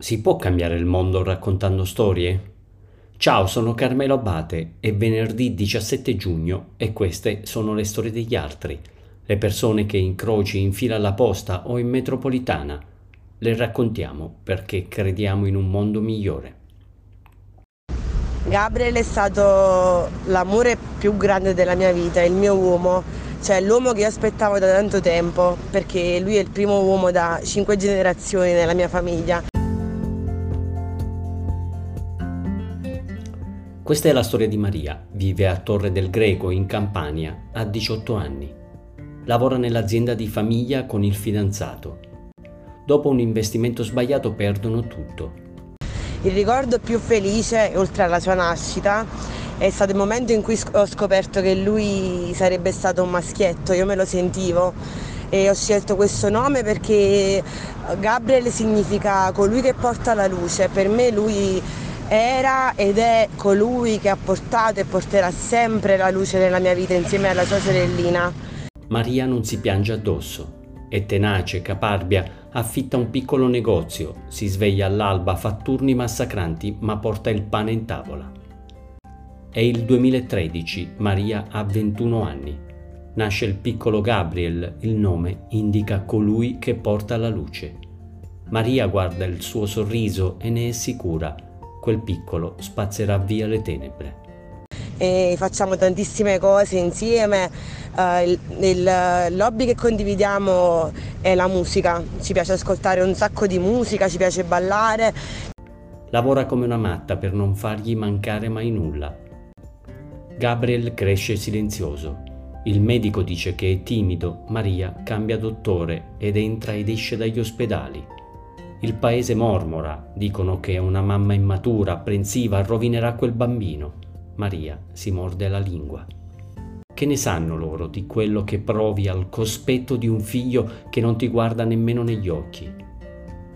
Si può cambiare il mondo raccontando storie? Ciao, sono Carmela Abate, è venerdì 17 giugno e queste sono le storie degli altri, le persone che incroci in fila alla posta o in metropolitana. Le raccontiamo perché crediamo in un mondo migliore. Gabriele è stato l'amore più grande della mia vita, il mio uomo, cioè l'uomo che io aspettavo da tanto tempo, perché lui è il primo uomo da 5 generazioni nella mia famiglia. Questa è la storia di Maria, vive a Torre del Greco in Campania, ha 18 anni. Lavora nell'azienda di famiglia con il fidanzato. Dopo un investimento sbagliato perdono tutto. Il ricordo più felice, oltre alla sua nascita, è stato il momento in cui ho scoperto che lui sarebbe stato un maschietto, io me lo sentivo e ho scelto questo nome perché Gabriele significa colui che porta la luce, per me lui era ed è colui che ha portato e porterà sempre la luce nella mia vita insieme alla sua sorellina. Maria non si piange addosso. È tenace, caparbia, affitta un piccolo negozio, si sveglia all'alba, fa turni massacranti ma porta il pane in tavola. È il 2013, Maria ha 21 anni. Nasce il piccolo Gabriele, il nome indica colui che porta la luce. Maria guarda il suo sorriso e ne è sicura. Quel piccolo spazzerà via le tenebre. E facciamo tantissime cose insieme, l'hobby che condividiamo è la musica, ci piace ascoltare un sacco di musica, ci piace ballare. Lavora come una matta per non fargli mancare mai nulla. Gabriele cresce silenzioso. Il medico dice che è timido, Maria cambia dottore ed entra ed esce dagli ospedali. Il paese mormora, dicono che una mamma immatura, apprensiva, rovinerà quel bambino. Maria si morde la lingua. Che ne sanno loro di quello che provi al cospetto di un figlio che non ti guarda nemmeno negli occhi?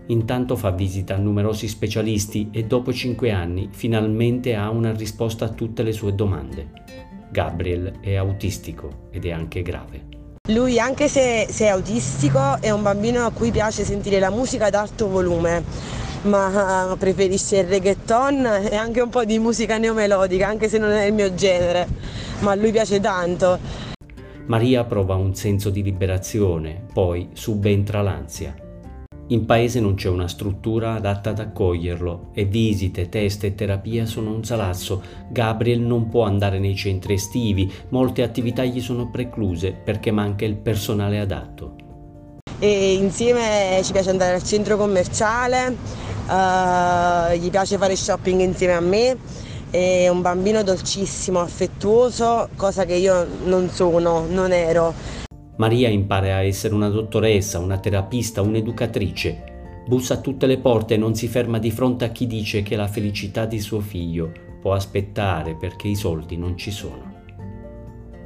Intanto fa visita a numerosi specialisti e dopo 5 anni finalmente ha una risposta a tutte le sue domande. Gabriele è autistico ed è anche grave. Lui, anche se è autistico, è un bambino a cui piace sentire la musica ad alto volume, ma preferisce il reggaeton e anche un po' di musica neomelodica, anche se non è il mio genere, ma a lui piace tanto. Maria prova un senso di liberazione, poi subentra l'ansia. In paese non c'è una struttura adatta ad accoglierlo e visite, test e terapia sono un salasso. Gabriele non può andare nei centri estivi, molte attività gli sono precluse perché manca il personale adatto. E insieme ci piace andare al centro commerciale, gli piace fare shopping insieme a me, è un bambino dolcissimo, affettuoso, cosa che io non ero. Maria impara a essere una dottoressa, una terapista, un'educatrice. Bussa a tutte le porte e non si ferma di fronte a chi dice che la felicità di suo figlio può aspettare perché i soldi non ci sono.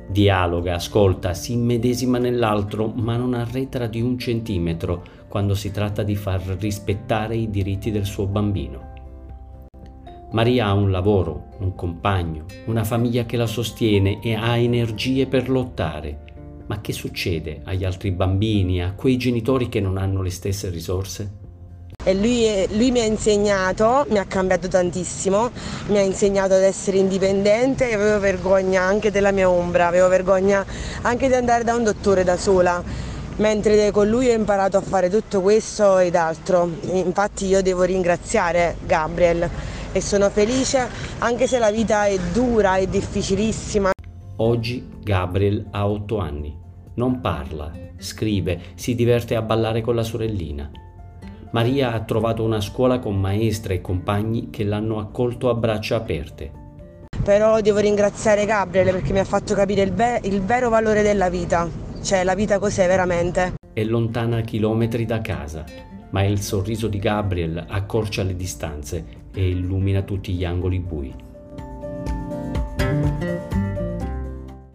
Dialoga, ascolta, si immedesima nell'altro, ma non arretra di un centimetro quando si tratta di far rispettare i diritti del suo bambino. Maria ha un lavoro, un compagno, una famiglia che la sostiene e ha energie per lottare. Ma che succede agli altri bambini, a quei genitori che non hanno le stesse risorse? E lui mi ha insegnato, mi ha cambiato tantissimo, mi ha insegnato ad essere indipendente e avevo vergogna anche della mia ombra, avevo vergogna anche di andare da un dottore da sola, mentre con lui ho imparato a fare tutto questo ed altro. Infatti io devo ringraziare Gabriele e sono felice anche se la vita è dura e difficilissima. Oggi Gabriele ha 8 anni, non parla, scrive, si diverte a ballare con la sorellina. Maria ha trovato una scuola con maestre e compagni che l'hanno accolto a braccia aperte. Però devo ringraziare Gabriele perché mi ha fatto capire il vero valore della vita, cioè la vita cos'è veramente. È lontana chilometri da casa, ma il sorriso di Gabriele accorcia le distanze e illumina tutti gli angoli bui.